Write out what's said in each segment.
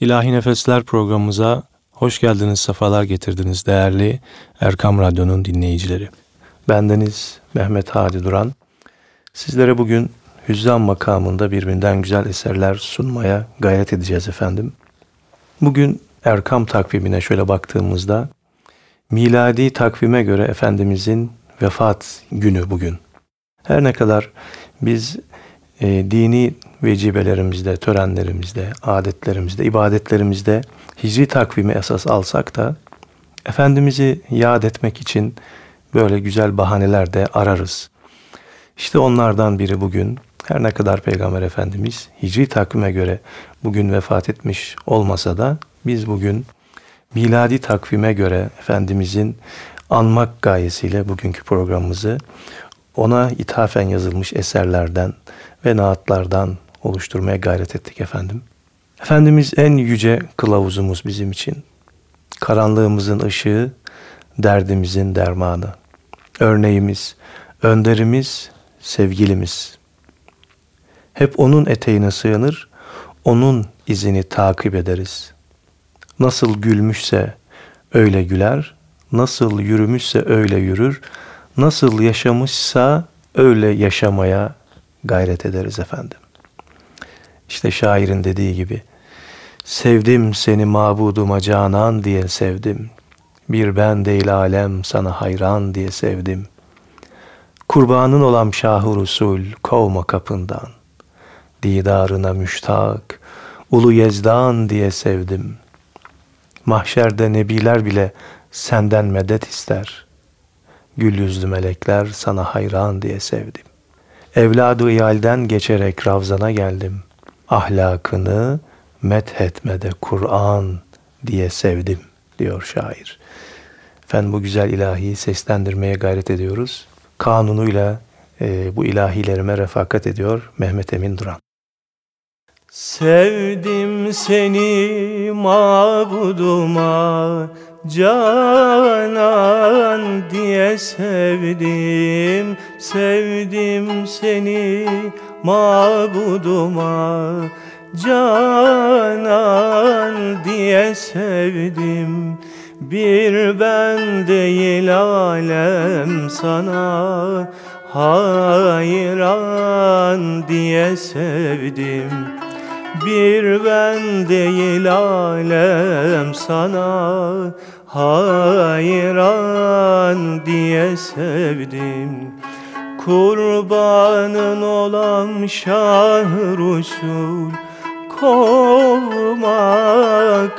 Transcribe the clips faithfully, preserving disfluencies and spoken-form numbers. İlahi Nefesler programımıza hoş geldiniz, sefalar getirdiniz değerli Erkam Radyo'nun dinleyicileri. Bendeniz Mehmet Hadi Duran. Sizlere bugün Hüzzam makamında birbirinden güzel eserler sunmaya gayret edeceğiz efendim. Bugün Erkam takvimine şöyle baktığımızda miladi takvime göre Efendimizin vefat günü bugün. Her ne kadar biz e, dini vecibelerimizde, törenlerimizde, adetlerimizde, ibadetlerimizde hicri takvimi esas alsak da Efendimiz'i yad etmek için böyle güzel bahaneler de ararız. İşte onlardan biri bugün. Her ne kadar Peygamber Efendimiz hicri takvime göre bugün vefat etmiş olmasa da biz bugün miladi takvime göre Efendimiz'in anmak gayesiyle bugünkü programımızı ona ithafen yazılmış eserlerden ve naatlardan oluşturmaya gayret ettik efendim. Efendimiz en yüce kılavuzumuz bizim için. Karanlığımızın ışığı, derdimizin dermanı. Örneğimiz, önderimiz, sevgilimiz. Hep onun eteğine sığınır, onun izini takip ederiz. Nasıl gülmüşse öyle güler, nasıl yürümüşse öyle yürür, nasıl yaşamışsa öyle yaşamaya gayret ederiz efendim. İşte şairin dediği gibi, sevdim seni mabuduma canan diye sevdim. Bir ben değil alem sana hayran diye sevdim. Kurbanın olam şahı rusul kovma kapından. Didarına müştak, ulu yezdan diye sevdim. Mahşerde nebiler bile senden medet ister. Gül yüzlü melekler sana hayran diye sevdim. Evladı iyalden geçerek ravzana geldim. Ahlakını methetmede Kur'an diye sevdim diyor şair. Efendim bu güzel ilahiyi seslendirmeye gayret ediyoruz. Kanunuyla e, bu ilahilerime refakat ediyor Mehmet Emin Duran. Sevdim seni mabuduma canan diye sevdim. Sevdim seni mabuduma canan diye sevdim. Bir ben değil alem sana hayran diye sevdim. Bir ben değil alem sana hayran diye sevdim. Kurbanın olam şah-ı rusul kovma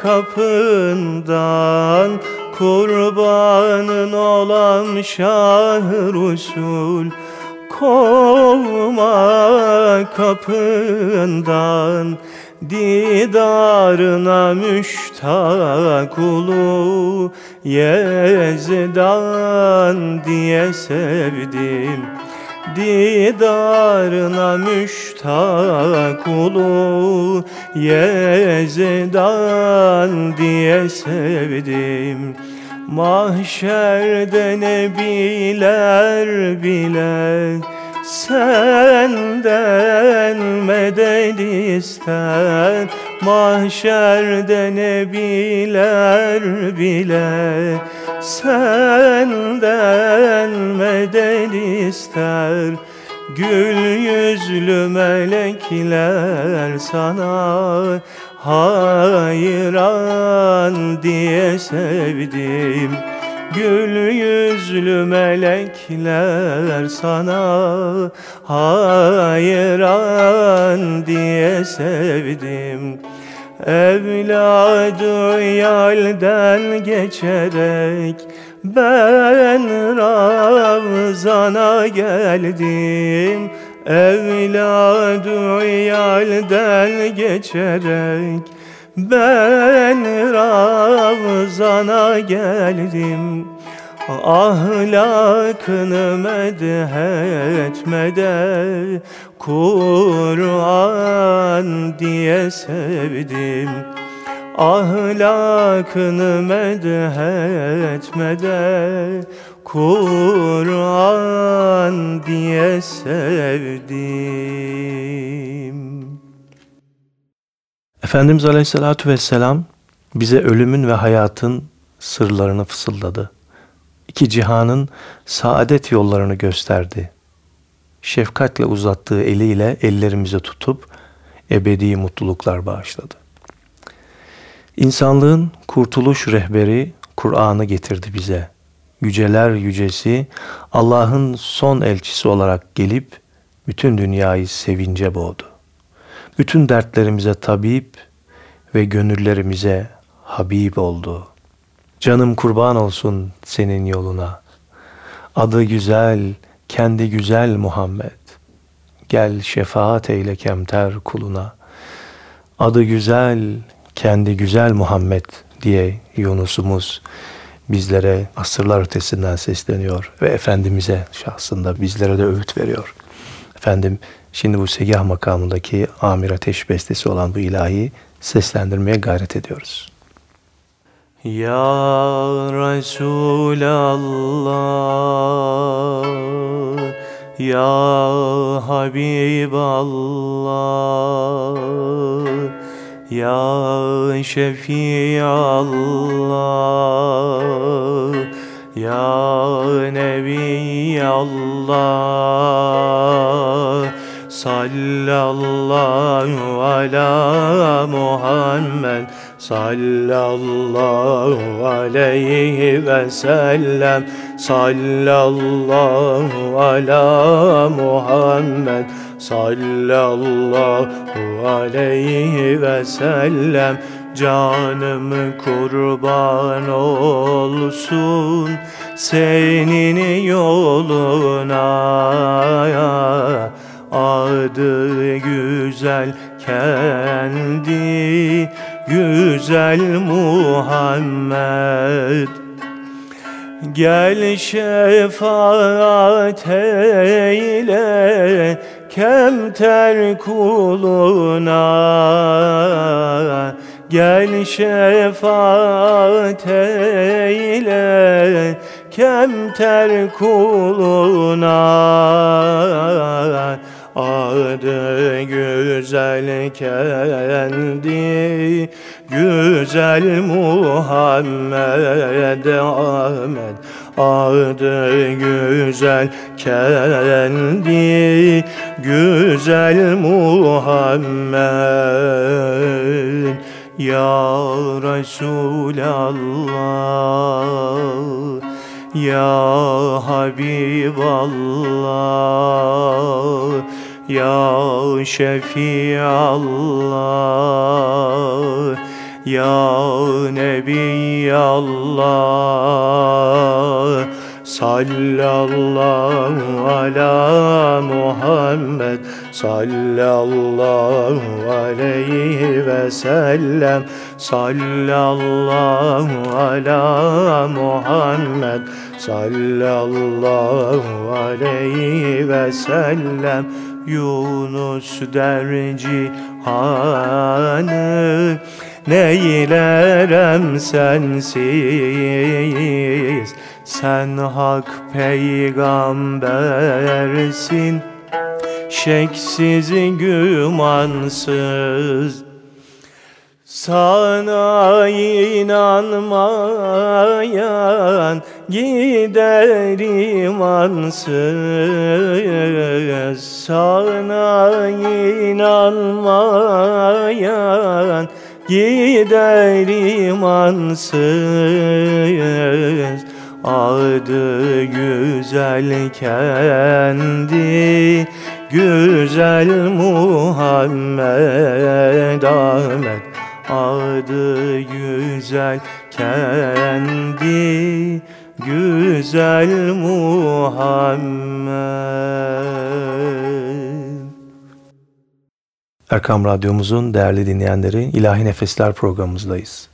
kapından. Kurbanın olam şah-ı rusul kovma kapından. Didarına müştak ulu yezdan diye sevdim. Didarına müştak ulu yezdan diye sevdim. Mahşerde nebiler bile senden medet ister. Mahşerde nebiler bile senden medet ister. Gül yüzlü melekler sana hayran diye sevdim. Gül yüzlü melekler sana hayran diye sevdim. Evladı yalden geçerek ben ravzana geldim. Evladı yalden geçerek ben ravzana geldim. Ahlakını medhetmede Kur'an diye sevdim. Ahlakını medhetmede Kur'an diye sevdim. Efendimiz Aleyhisselatü Vesselam bize ölümün ve hayatın sırlarını fısıldadı. İki cihanın saadet yollarını gösterdi. Şefkatle uzattığı eliyle ellerimizi tutup ebedi mutluluklar bağışladı. İnsanlığın kurtuluş rehberi Kur'an'ı getirdi bize. Yüceler yücesi Allah'ın son elçisi olarak gelip bütün dünyayı sevince boğdu. Bütün dertlerimize tabip ve gönüllerimize habib oldu. Canım kurban olsun senin yoluna. Adı güzel, kendi güzel Muhammed. Gel şefaat eyle kemter kuluna. Adı güzel, kendi güzel Muhammed diye Yunus'umuz bizlere asırlar ötesinden sesleniyor ve Efendimiz'e şahsında bizlere de öğüt veriyor. Efendim şimdi bu segah makamındaki Amir Ateş bestesi olan bu ilahi seslendirmeye gayret ediyoruz. Ya Resulallah, Ya Habiballah, Ya Şefiallah, Ya Nebiyallah, sallallahu ala Muhammed sallallahu aleyhi ve sellem, sallallahu ala Muhammed sallallahu aleyhi ve sellem. Canım kurban olsun senin yoluna. Adı güzel, kendi güzel Muhammed. Gel şefaat eyle kemter kuluna. Gel şefaat eyle kemter kuluna. Adı güzel, kendi güzel Muhammed Ahmed. Adı güzel, kendi güzel Muhammed. Ya Resulallah, Ya Habiballah, Ya Şefiallah, Ya Nebiyallah, sallallahu ala Muhammed sallallahu aleyhi ve sellem, sallallahu ala Muhammed sallallahu aleyhi ve sellem. Yunus derci hanı neylerem sensiz, sen hak peygambersin, şeksiz gümansız. Sana inanmayan gider imansız, sana inanmayan gider imansız. Adı güzel, kendi güzel Muhammed Ahmet. Adı güzel, kendi güzel Muhammed. Erkam Radyomuzun değerli dinleyenleri, İlahi Nefesler programımızdayız.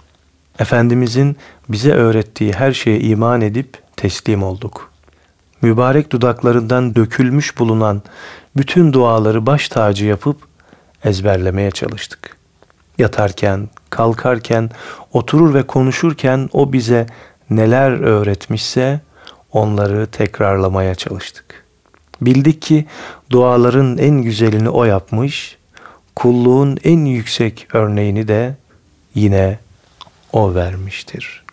Efendimizin bize öğrettiği her şeye iman edip teslim olduk. Mübarek dudaklarından dökülmüş bulunan bütün duaları baş tacı yapıp ezberlemeye çalıştık. Yatarken, kalkarken, oturur ve konuşurken o bize neler öğretmişse onları tekrarlamaya çalıştık. Bildik ki duaların en güzelini o yapmış, kulluğun en yüksek örneğini de yine o vermiştir.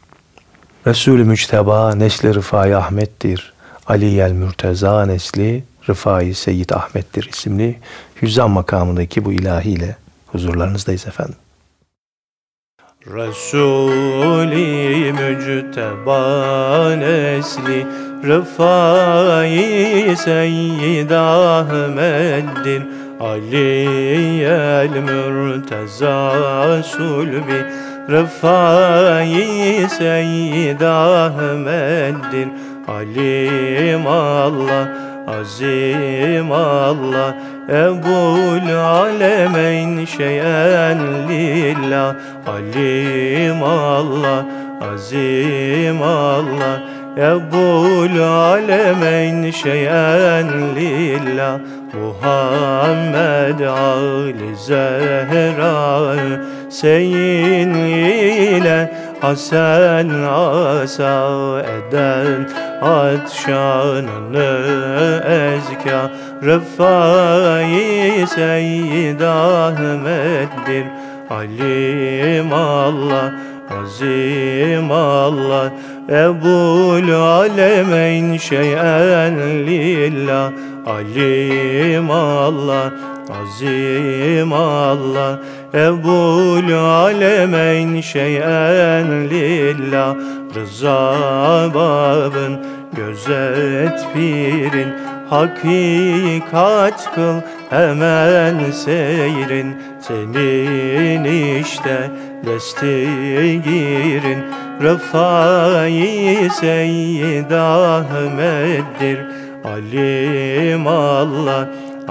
Resul-i Mücteba nesli Rıfai Ahmet'tir. Aliyel Mürteza nesli Rıfai Seyyid Ahmet'tir isimli Hüzzam makamındaki bu ilahiyle huzurlarınızdayız efendim. Resul-i Mücteba nesli Rıfai Seyyid Ahmet'tir. Aliyel Mürteza sulbi Rıfai Seyyid Ahmet'tir. Alim Allah, azim Allah, Ebul alemeyn şeyen lillah. Alim Allah, azim Allah, Ebul alemeyn şeyen lillah. Muhammed Ali Zehra Hüseyin ile Hasan asa eden at şanını ezka Rıfai Seyyid Ahmet'dir. Alim Allah, azim Allah, Ebul alemeyn şeyen lillah. Alim Allah, azim Allah, Ebul alemeyn şeyen lillah. Rıza babın, gözet pirin, hakikat kıl hemen seyrin. Senin işte desti girin, Rıfai Seyyid Ahmet'tir. Alim Allah,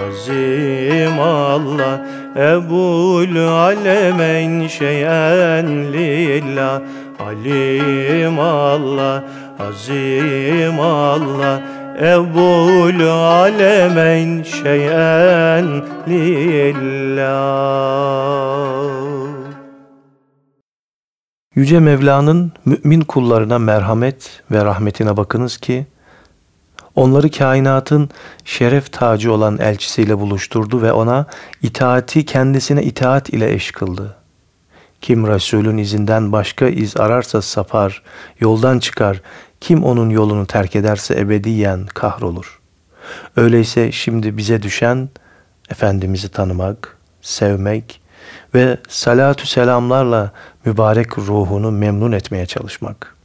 azim Allah, Ebul alemeyn şeyen lillah. Alim Allah, azim Allah, Ebul alemeyn şeyen lillah. Yüce Mevla'nın mümin kullarına merhamet ve rahmetine bakınız ki onları kainatın şeref tacı olan elçisiyle buluşturdu ve ona itaati kendisine itaat ile eş kıldı. Kim Resul'ün izinden başka iz ararsa sapar, yoldan çıkar. Kim onun yolunu terk ederse ebediyen kahrolur. Öyleyse şimdi bize düşen Efendimiz'i tanımak, sevmek ve salatü selamlarla mübarek ruhunu memnun etmeye çalışmak.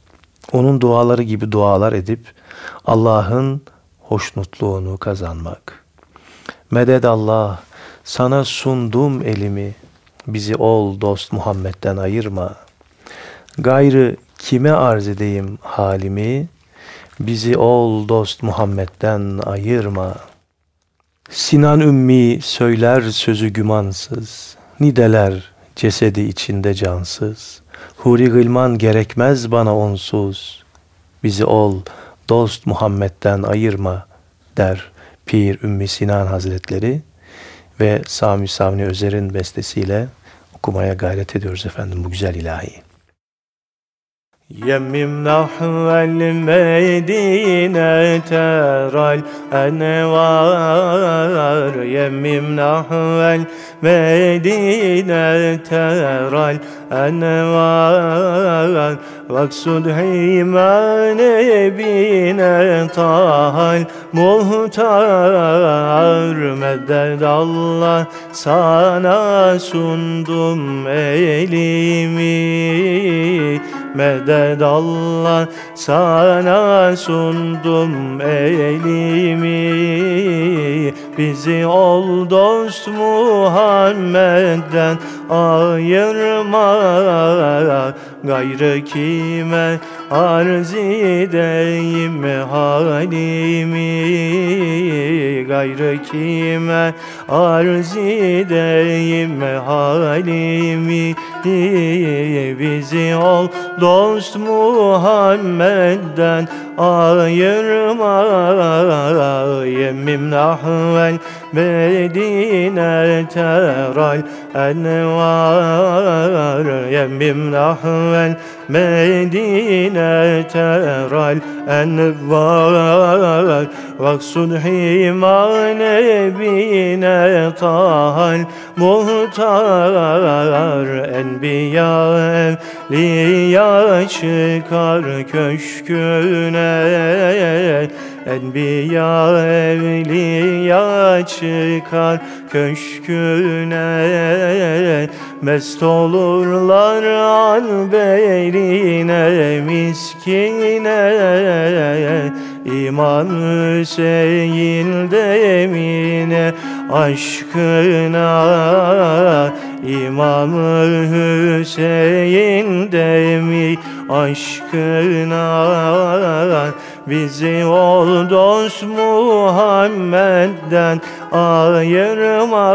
Onun duaları gibi dualar edip Allah'ın hoşnutluğunu kazanmak. Meded Allah, sana sundum elimi, bizi ol dost Muhammed'den ayırma. Gayrı kime arz edeyim halimi, bizi ol dost Muhammed'den ayırma. Sinan Ümmi söyler sözü gümansız, nideler cesedi içinde cansız. Huri gılman gerekmez bana onsuz, bizi ol dost Muhammed'den ayırma der Pir Ümmî Sinan Hazretleri ve Sami Savni Özer'in bestesiyle okumaya gayret ediyoruz efendim bu güzel ilahi. يمم نحو المدينة ترى الأنوار يمم نحو المدينة ترى الأنوار واقصد حيمان بنا طه المختار مدد الله sana sundum elimi. Meded Allah, sana sundum elimi, bizi ol dost Muhammed'den ayırma. Gayrı kime arz edeyim halimi, gayrı kime arz edeyim halimi, bizi ol dost Muhammed'den ayırma. Yemim nahvel medine teral envar, yemim nahvel vel Medine teral envar ve sulhi manebine tahal muhtar enbiya liya çıkar köşküne enbiya evliya çıkar köşküne mest olurlar an beline miskine İmam Hüseyin demine aşkına İmam Hüseyin demi aşkına bizi ol dost Muhammed'den ayırma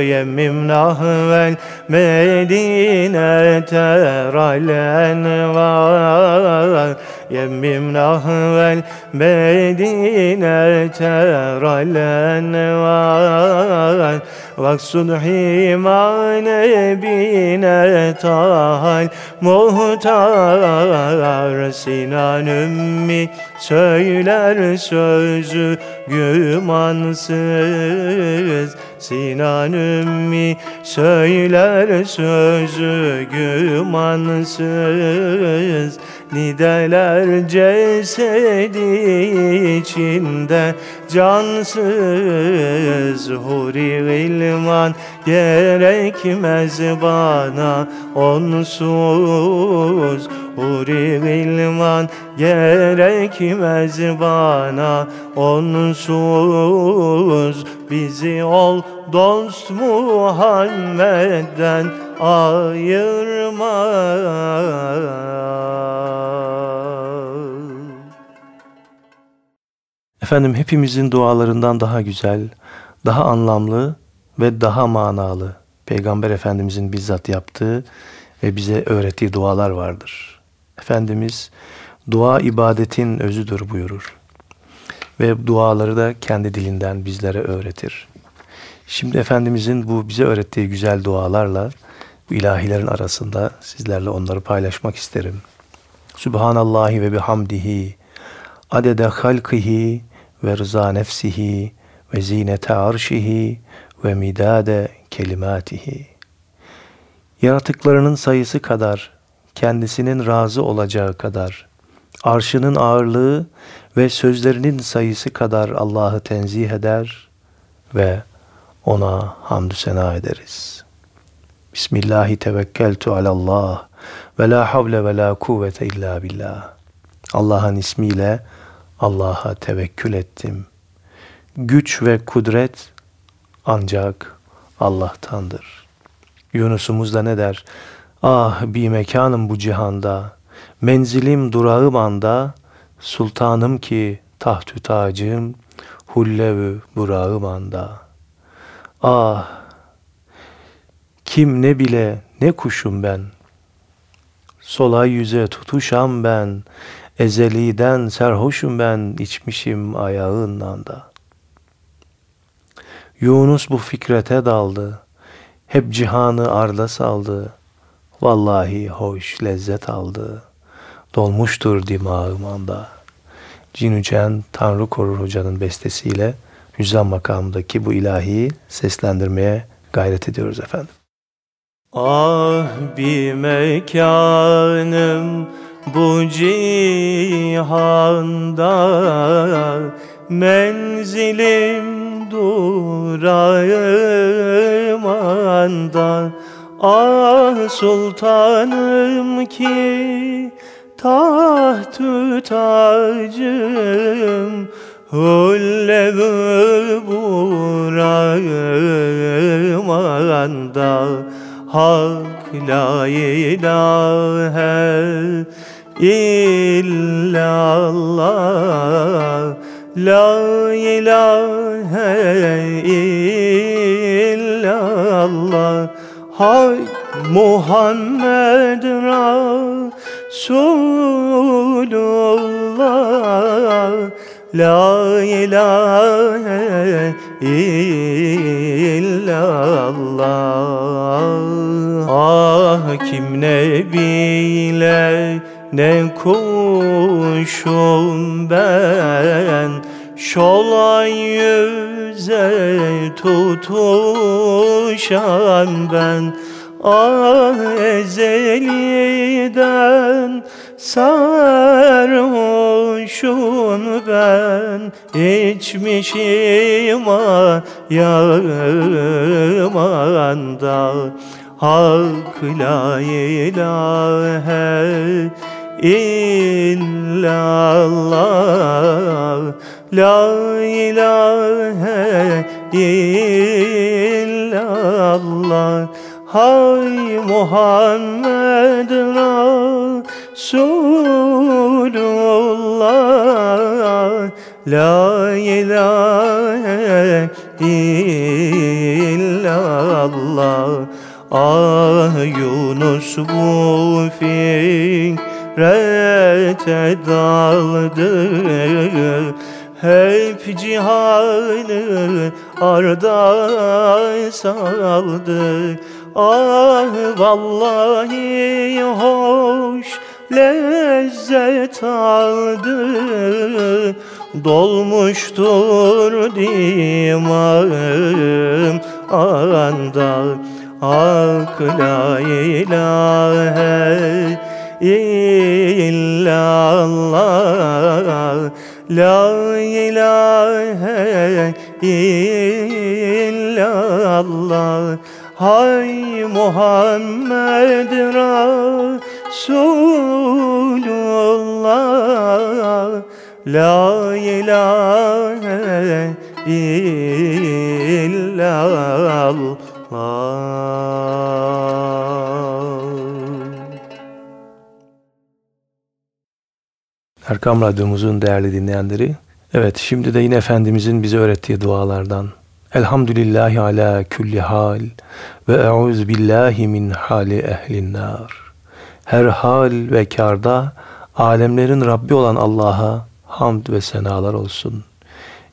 yemim nahvel Medine teralen var yemim nahvel Medine teralen var vaksun himane bine tahal muhtar Sinan Ümmi söyler sözü gümansız Sinan Ümmi söyler sözü gümansız nideler cesedi içinde cansız huri ilman gerekmez bana onsuz huri ilman gerekmez bana onsuz bizi ol dost Muhammed'den ayırma. Efendim hepimizin dualarından daha güzel, daha anlamlı ve daha manalı Peygamber Efendimizin bizzat yaptığı ve bize öğrettiği dualar vardır. Efendimiz dua ibadetin özüdür buyurur ve duaları da kendi dilinden bizlere öğretir. Şimdi Efendimizin bu bize öğrettiği güzel dualarla ilahilerin arasında sizlerle onları paylaşmak isterim. Sübhanallahi ve bihamdihi, adede halkihi ve rıza nefsihi ve zinete arşihi ve midade kelimatihi. Yaratıklarının sayısı kadar, kendisinin razı olacağı kadar, arşının ağırlığı ve sözlerinin sayısı kadar Allah'ı tenzih eder ve ona hamdü sena ederiz. Bismillahi tevekkeltu alallah ve la havle ve la kuvvete illa billah. Allah'ın ismiyle Allah'a tevekkül ettim. Güç ve kudret ancak Allah'tandır. Yunus'umuz da ne der? Ah bir mekanım bu cihanda, menzilim durağım anda, sultanım ki tahtü tacım, hullevü burağım anda. Ah kim ne bile ne kuşum ben, solay yüze tutuşam ben, ezeliden serhoşum ben, içmişim ayağından da. Yunus bu fikrete daldı, hep cihanı arda saldı, vallahi hoş lezzet aldı, dolmuştur dimağım anda. Cinuçen Tanrıkorur Hoca'nın bestesiyle Hüzzam makamındaki bu ilahiyi seslendirmeye gayret ediyoruz efendim. Ah bir mekanım bu cihanda, menzilim durağım anda, ah sultanım ki taht-ı tacım, hulle-i burağım anda. Hak la ilahe illallah, la ilahe illallah, hak Muhammed Rasulullah, la ilahe illallah. Ah kim ne bile ne kuşum ben, şolay yüze tutuşan ben. Ah ezeliden sarhoşum ben, içmişim ayağım anda. Hak la ilahe illallah, la ilahe illallah. Hay Muhammed Resulullah, la ilahe illallah. Ah Yunus bu fikrete daldı, hep cihanı arda saldı. Ah vallahi hoş lezzet aldı, dolmuştur dimağım anda. Hak la ilahe illallah, la ilahe illallah. Hay Muhammed Resulullah, la ilahe illallah. Erkam Radyomuzun değerli dinleyenleri, evet şimdi de yine Efendimizin bize öğrettiği dualardan Elhamdülillahi ala külli hal ve euz billahi min hali ehlin nar. Her hal ve kârda alemlerin Rabbi olan Allah'a hamd ve senalar olsun.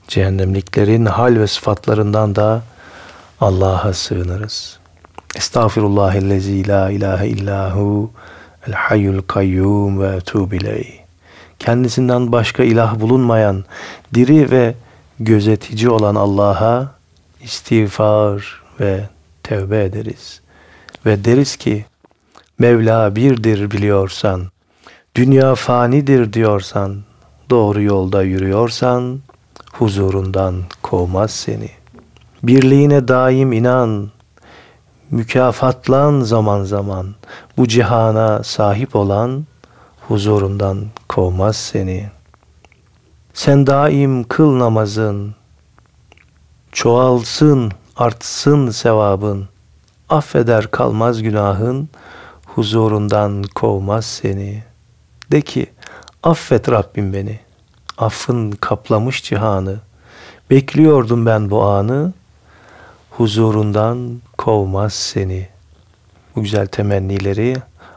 Cehennemliklerin hal ve sıfatlarından da Allah'a sığınırız. Estağfirullahellezî la ilahe illahu el hayyul kayyum ve etûbü ileyh. Kendisinden başka ilah bulunmayan, diri ve gözetici olan Allah'a istiğfar ve tevbe ederiz. Ve deriz ki, Mevla birdir biliyorsan, dünya fanidir diyorsan, doğru yolda yürüyorsan, huzurundan kovmaz seni. Birliğine daim inan, mükafatlan zaman zaman, bu cihana sahip olan huzurundan kovmaz seni. Sen daim kıl namazın, çoğalsın, artsın sevabın, affeder kalmaz günahın, huzurundan kovmaz seni. De ki, affet Rabbim beni, affın kaplamış cihanı, bekliyordum ben bu anı, huzurundan kovmaz seni. Bu güzel temennileri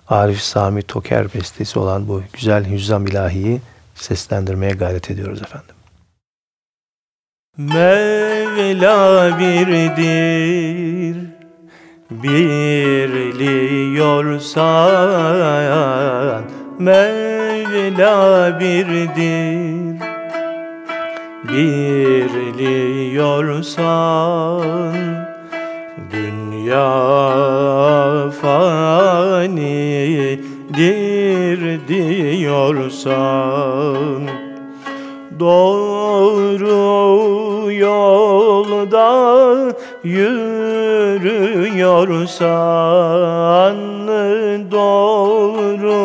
Arif Sami Toker bestesi olan bu güzel Hüzzam ilahiyi seslendirmeye gayret ediyoruz efendim. Mevla birdir, birliyorsan, Mevla birdir, birliyorsan, dünya fanidir diyorsan, doğru yolda yürüyorsan, doğru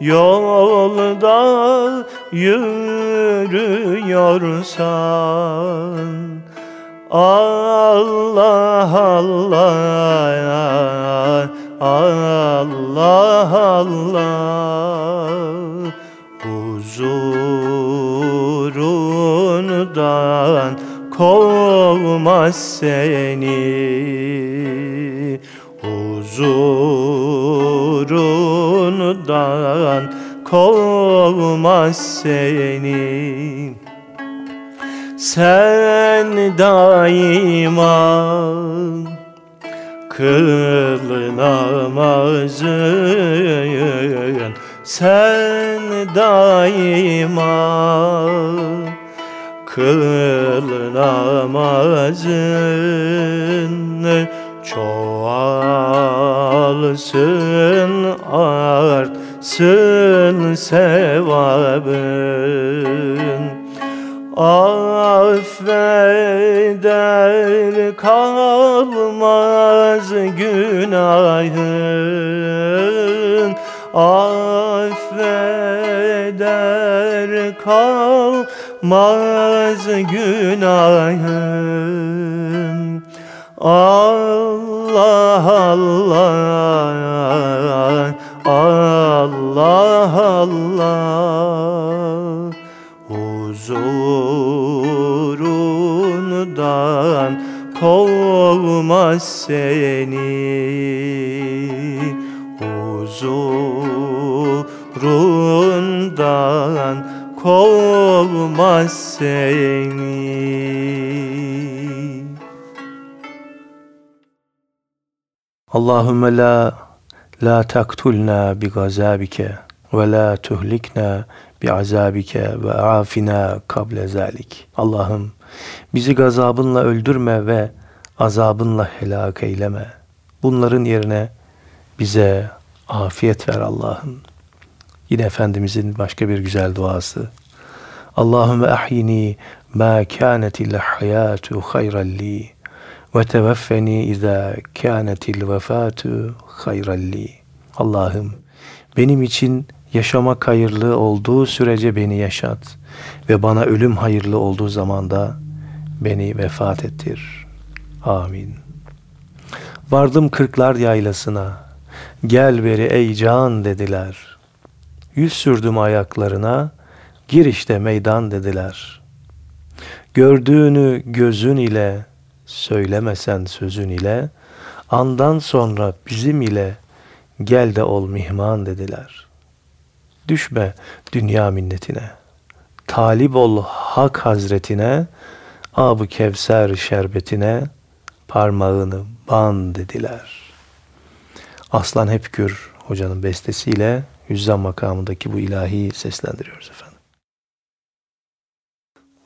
yolda yürüyorsan, Allah Allah, Allah Allah, huzurundan kovmaz seni, huzurundan kovmaz seni. Sen daima kıl kıldı namazın sen daima. Kıl namazın çoğalsın, artsın sevabın. Affeder kalmaz günahın, affeder kalmaz maz günahım. Allah Allah Allah Allah, huzurundan kovmaz seni, huzurundan kovmaz seni. Allahümme la la taktulna bi gazabike ve la tuhlikna bi azabike ve afina kable zalik. Allah'ım bizi gazabınla öldürme ve azabınla helak eyleme. Bunların yerine bize afiyet ver Allah'ım. Yine Efendimizin başka bir güzel duası. Allahümme ahyini ma kânetil hayâtu hayralli ve teveffeni izâ kânetil vefâtu hayralli. Allah'ım benim için yaşamak hayırlı olduğu sürece beni yaşat ve bana ölüm hayırlı olduğu zaman da beni vefat ettir. Amin. Vardım kırklar yaylasına, gel beri ey can dediler. Yüz sürdüm ayaklarına, gir işte meydan dediler. Gördüğünü gözün ile, söylemesen sözün ile, andan sonra bizim ile, gel de ol mihman dediler. Düşme dünya minnetine, talip ol hak hazretine, ab-ı kevser şerbetine, parmağını ban dediler. Aslan Hepkür hocanın bestesiyle Hüzzam makamındaki bu ilahi seslendiriyoruz efendim.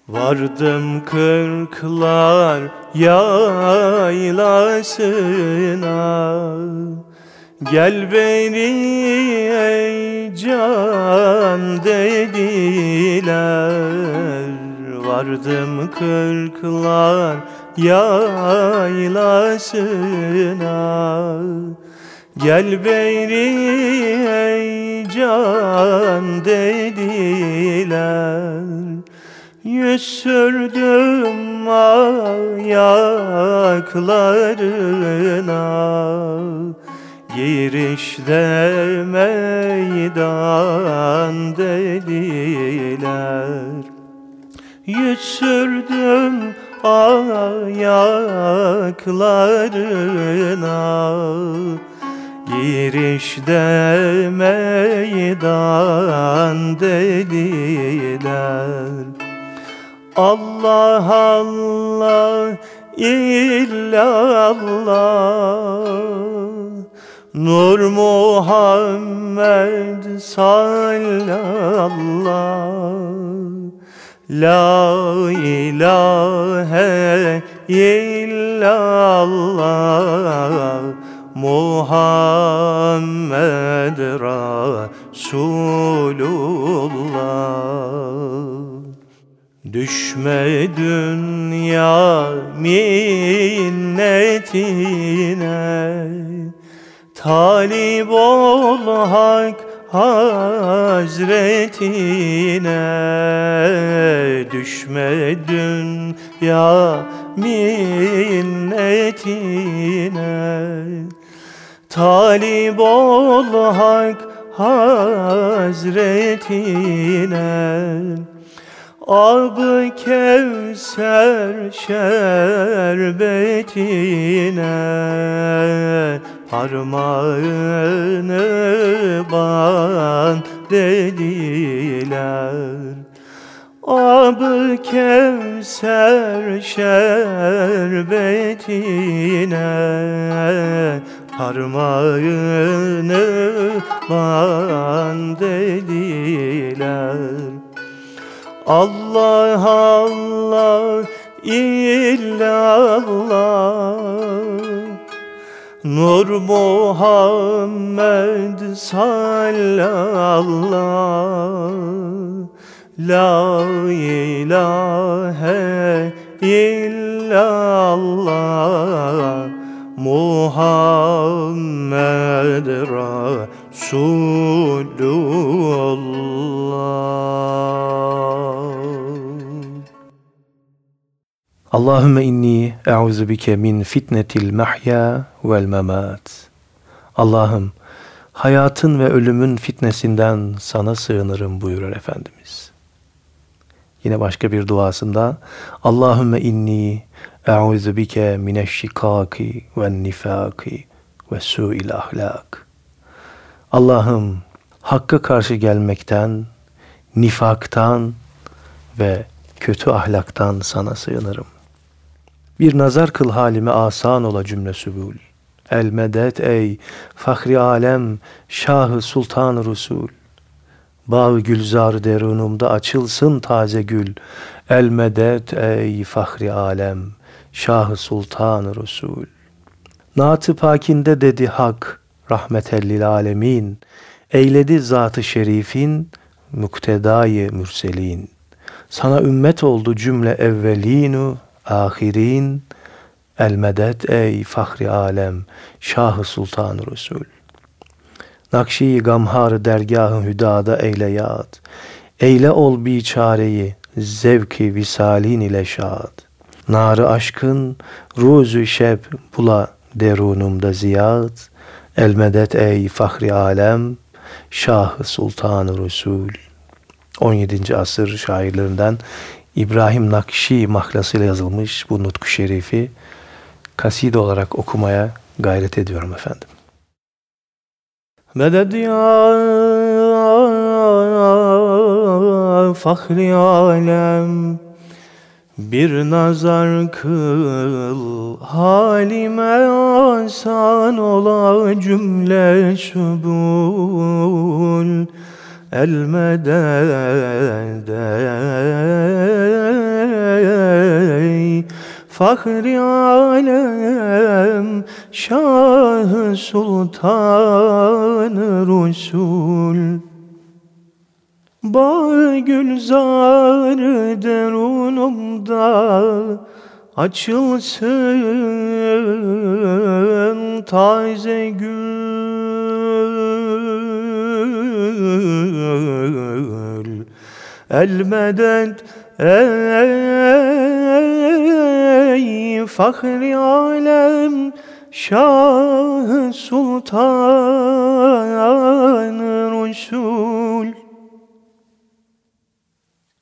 Vardım kırklar yaylasına, gel beni ey can dediler. Vardım kırklar yaylasına, gel beni ey can dediler. Yüz sürdüm ayaklarına, girişte meydan dediler. Yüz sürdüm ayaklarına, girişte meydan dediler. Allah Allah illallah, Nur Muhammed sallallahu, La ilahe illallah, Muhammed Rasulullah. Düşme dünya minnetine, talip ol hak hazretine. Düşme dünya minnetine, talip ol hak hazretine. Ab-ı Kevser şerbetine, parmağını ban dediler. Ab-ı Kevser şerbetine, parmağını Rahman dediler. Allah Allah illallah, Nur Muhammed sallallahu, La ilahe illallah, Muhammed Rasulullah. Allahümme inni e'uzu bike min fitnetil mahya vel memat. Allah'ım, hayatın ve ölümün fitnesinden sana sığınırım buyurur Efendimiz. Yine başka bir duasında Allahümme inni e'uzu bike mineşşikaki ven nifaki ve su'il ahlak. Allah'ım, hakka karşı gelmekten, nifaktan ve kötü ahlaktan sana sığınırım. Bir nazar kıl halime asan ola cümle sübül. El medet ey fahri alem, şahı sultan rusul. Bağ gülzar derunumda açılsın taze gül. El medet ey fahri alem, şahı sultan rusul. Naat-ı pakinde dedi hak, rahmetellil alemin. Eyledi zat-ı şerifin, muktedai mürselin. Sana ümmet oldu cümle evvelinu ahirin. El medet ey fahri alem, şahı sultan rusul. Nakşi gamhar dergâh-ı hüdâda eyle yâd. Eyle ol biçareyi zevki visalin ile şâd. Nâr-ı aşkın rûz-ü şeb bula derûnumda ziyâd. El medet ey fahri alem, şahı sultan rusul. on yedinci asır şairlerinden İbrahim Nakşi mahlasıyla yazılmış bu nutku şerifi kaside olarak okumaya gayret ediyorum efendim. Medet ya fahri alem, bir nazar kıl halime asan ola cümle şubul. El medet ey fahri alem, şah-ı sultan-ı rusul. Bağ gülzar-ı derunumda açılsın taze gül. El medet ey fahri alem, şah-ı sultan-ı rusul.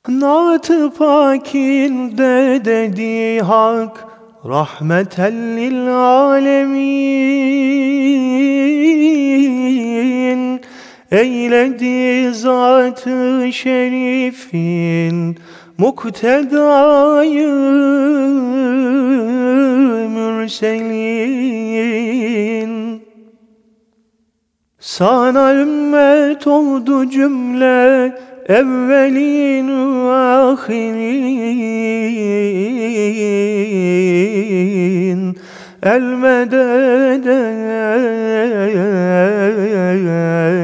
Naat-ı pakinde dedi hak, rahmeten lil alemin. Eyledi zat-ı şerifin, muktedâ-yı mürselin. Sana ümmet oldu cümle evvelin ve ahirin. El medet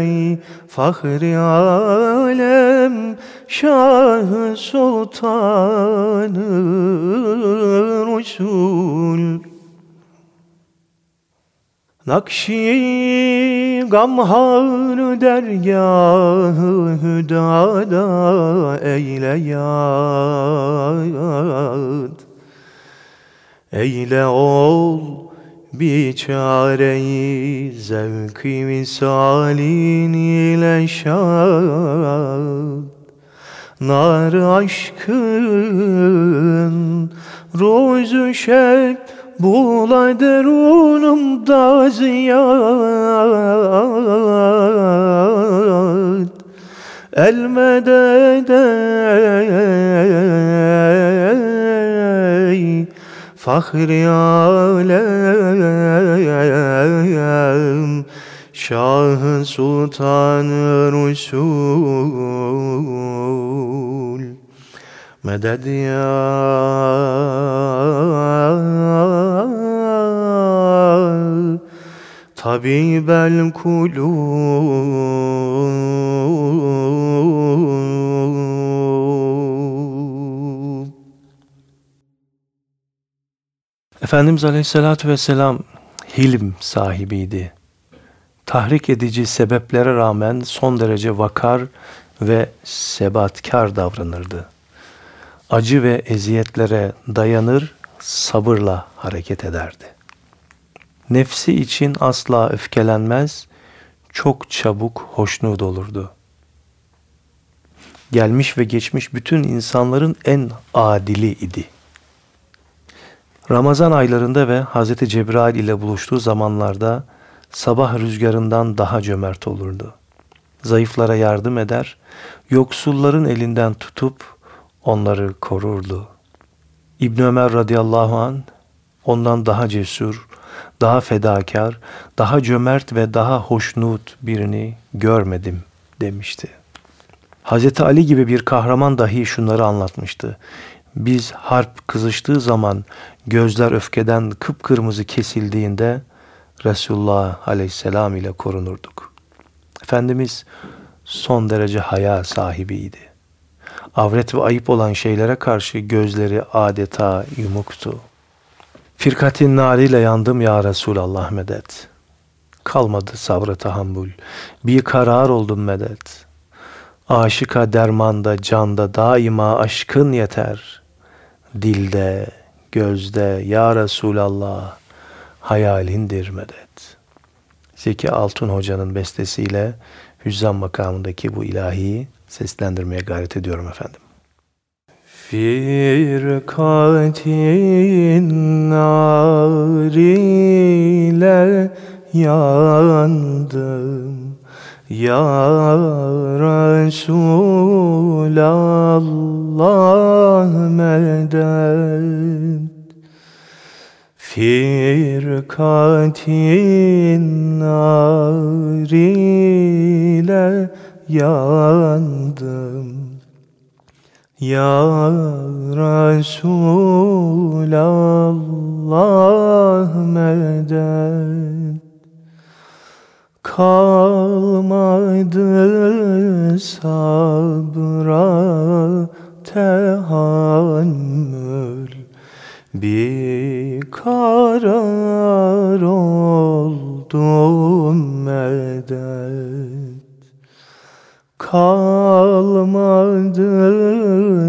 ey fahri alem, şah-ı sultan-ı rusul. Nakşi gamhar dergâh-ı hüdâda eyle yâd. Eyle ol biçareyi zevk-i misalin ile şad. Nar-ı aşkın rûz-ü şeb bula derûnumda ziyâd. El medet ey fahri alem, Şah-ı Sultan-ı Rusul, meded ya Tabibel Kulûb. Efendimiz Aleyhisselatü Vesselam hilm sahibiydi. Tahrik edici sebeplere rağmen son derece vakar ve sebatkar davranırdı. Acı ve eziyetlere dayanır, sabırla hareket ederdi. Nefsi için asla öfkelenmez, çok çabuk hoşnut olurdu. Gelmiş ve geçmiş bütün insanların en adili idi. Ramazan aylarında ve Hazreti Cebrail ile buluştuğu zamanlarda sabah rüzgarından daha cömert olurdu. Zayıflara yardım eder, yoksulların elinden tutup onları korurdu. İbn Ömer radıyallahu anh ondan daha cesur, daha fedakar, daha cömert ve daha hoşnut birini görmedim demişti. Hazreti Ali gibi bir kahraman dahi şunları anlatmıştı. Biz harp kızıştığı zaman gözler öfkeden kıpkırmızı kesildiğinde Resulullah Aleyhisselam ile korunurduk. Efendimiz son derece haya sahibiydi. Avret ve ayıp olan şeylere karşı gözleri adeta yumuktu. Firkatin nariyle yandım ya Resulallah medet. Kalmadı sabrı tahammül. Bir karar oldum medet. Aşıka dermanda canda daima aşkın yeter. Dilde, gözde ya Resulallah hayalindir medet. Zeki Altun Hoca'nın bestesiyle Hüzzam makamındaki bu ilahiyi seslendirmeye gayret ediyorum efendim. Firkatin nâriyle yandım ya Resulallah medet. Firkatin nâriyle yandım ya Resulallah medet. Kalmadı sabra tehammül, bir karar oldum medet. Kalmadı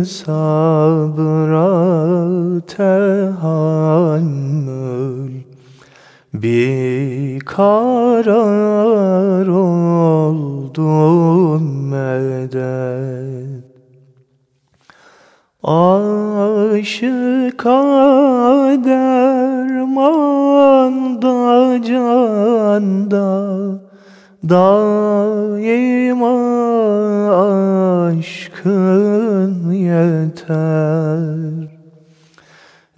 sabra tehammül, bir karar oldum medet. Aşıka dermanda canda daima aşkın yeter.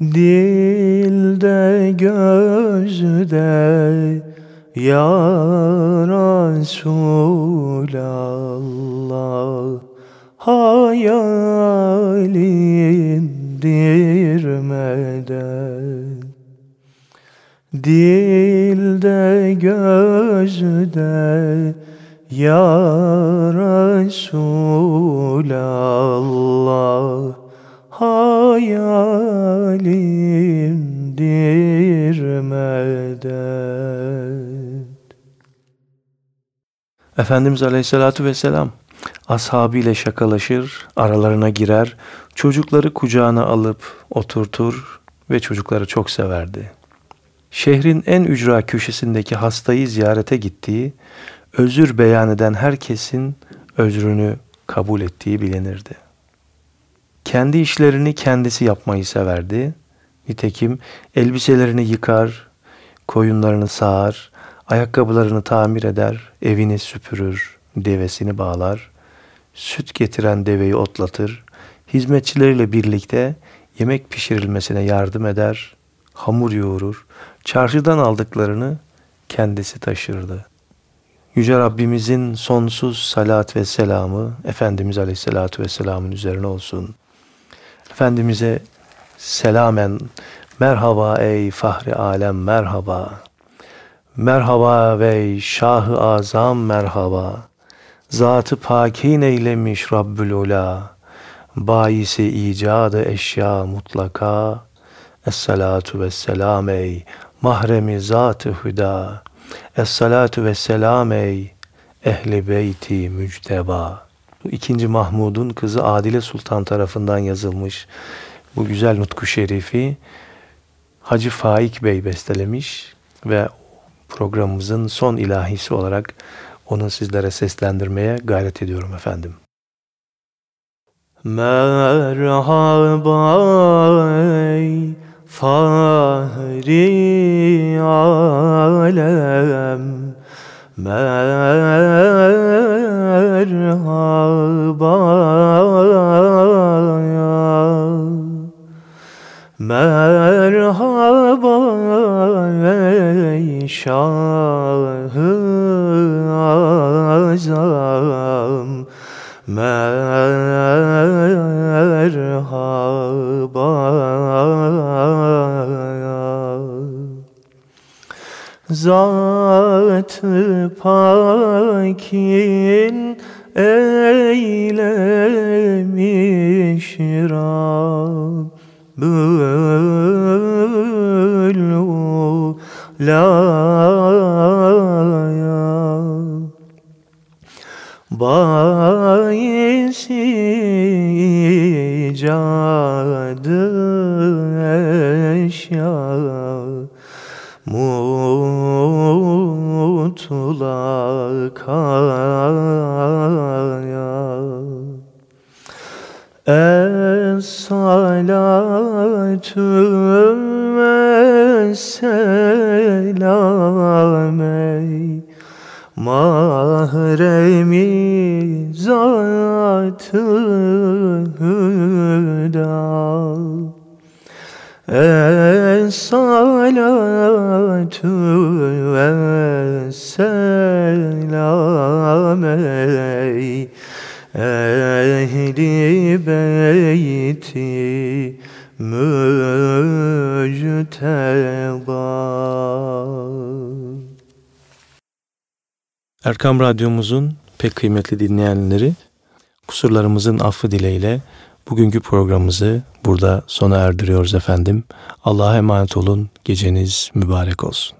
Dilde gözde ya Resulallah hayalindir medet. Dilde gözde ya Resulallah hayalimdir medet. Efendimiz Aleyhisselatü Vesselam ashabıyla şakalaşır, aralarına girer, çocukları kucağına alıp oturtur ve çocukları çok severdi. Şehrin en ücra köşesindeki hastayı ziyarete gittiği, özür beyan eden herkesin özrünü kabul ettiği bilinirdi. Kendi işlerini kendisi yapmayı severdi. Nitekim elbiselerini yıkar, koyunlarını sağar, ayakkabılarını tamir eder, evini süpürür, devesini bağlar, süt getiren deveyi otlatır, hizmetçileriyle birlikte yemek pişirilmesine yardım eder, hamur yoğurur, çarşıdan aldıklarını kendisi taşırdı. Yüce Rabbimizin sonsuz salat ve selamı Efendimiz Aleyhisselatü Vesselam'ın üzerine olsun. Efendimiz'e selamen, merhaba ey fahri alem merhaba. Merhaba ve Şah-ı Azam merhaba. Zat-ı Pâkin eylemiş Rabbül Ula. Bayisi icadı eşya mutlaka. Esselatu vesselam ey mahremi zat-ı hüda. Esselatu vesselam ey ehli beyti mücteba. İkinci Mahmud'un kızı Adile Sultan tarafından yazılmış bu güzel nutku şerifi Hacı Faik Bey bestelemiş ve programımızın son ilahisi olarak onu sizlere seslendirmeye gayret ediyorum efendim. Merhaba ey fahri alem, merhaba ya, merhaba ey Şah-ı Azam, merhaba Zat-ı Pâkin eylemiş Rabbül Ulâya, bayisi icadı eşya mutlakaya. Es-salatu ve selam ey mahremi zat-ı hüda. Es-salatu ve selam ey ehli beyti mücteba. Erkam Radyomuzun pek kıymetli dinleyenleri, kusurlarımızın affı dileğiyle bugünkü programımızı burada sona erdiriyoruz efendim. Allah'a emanet olun, geceniz mübarek olsun.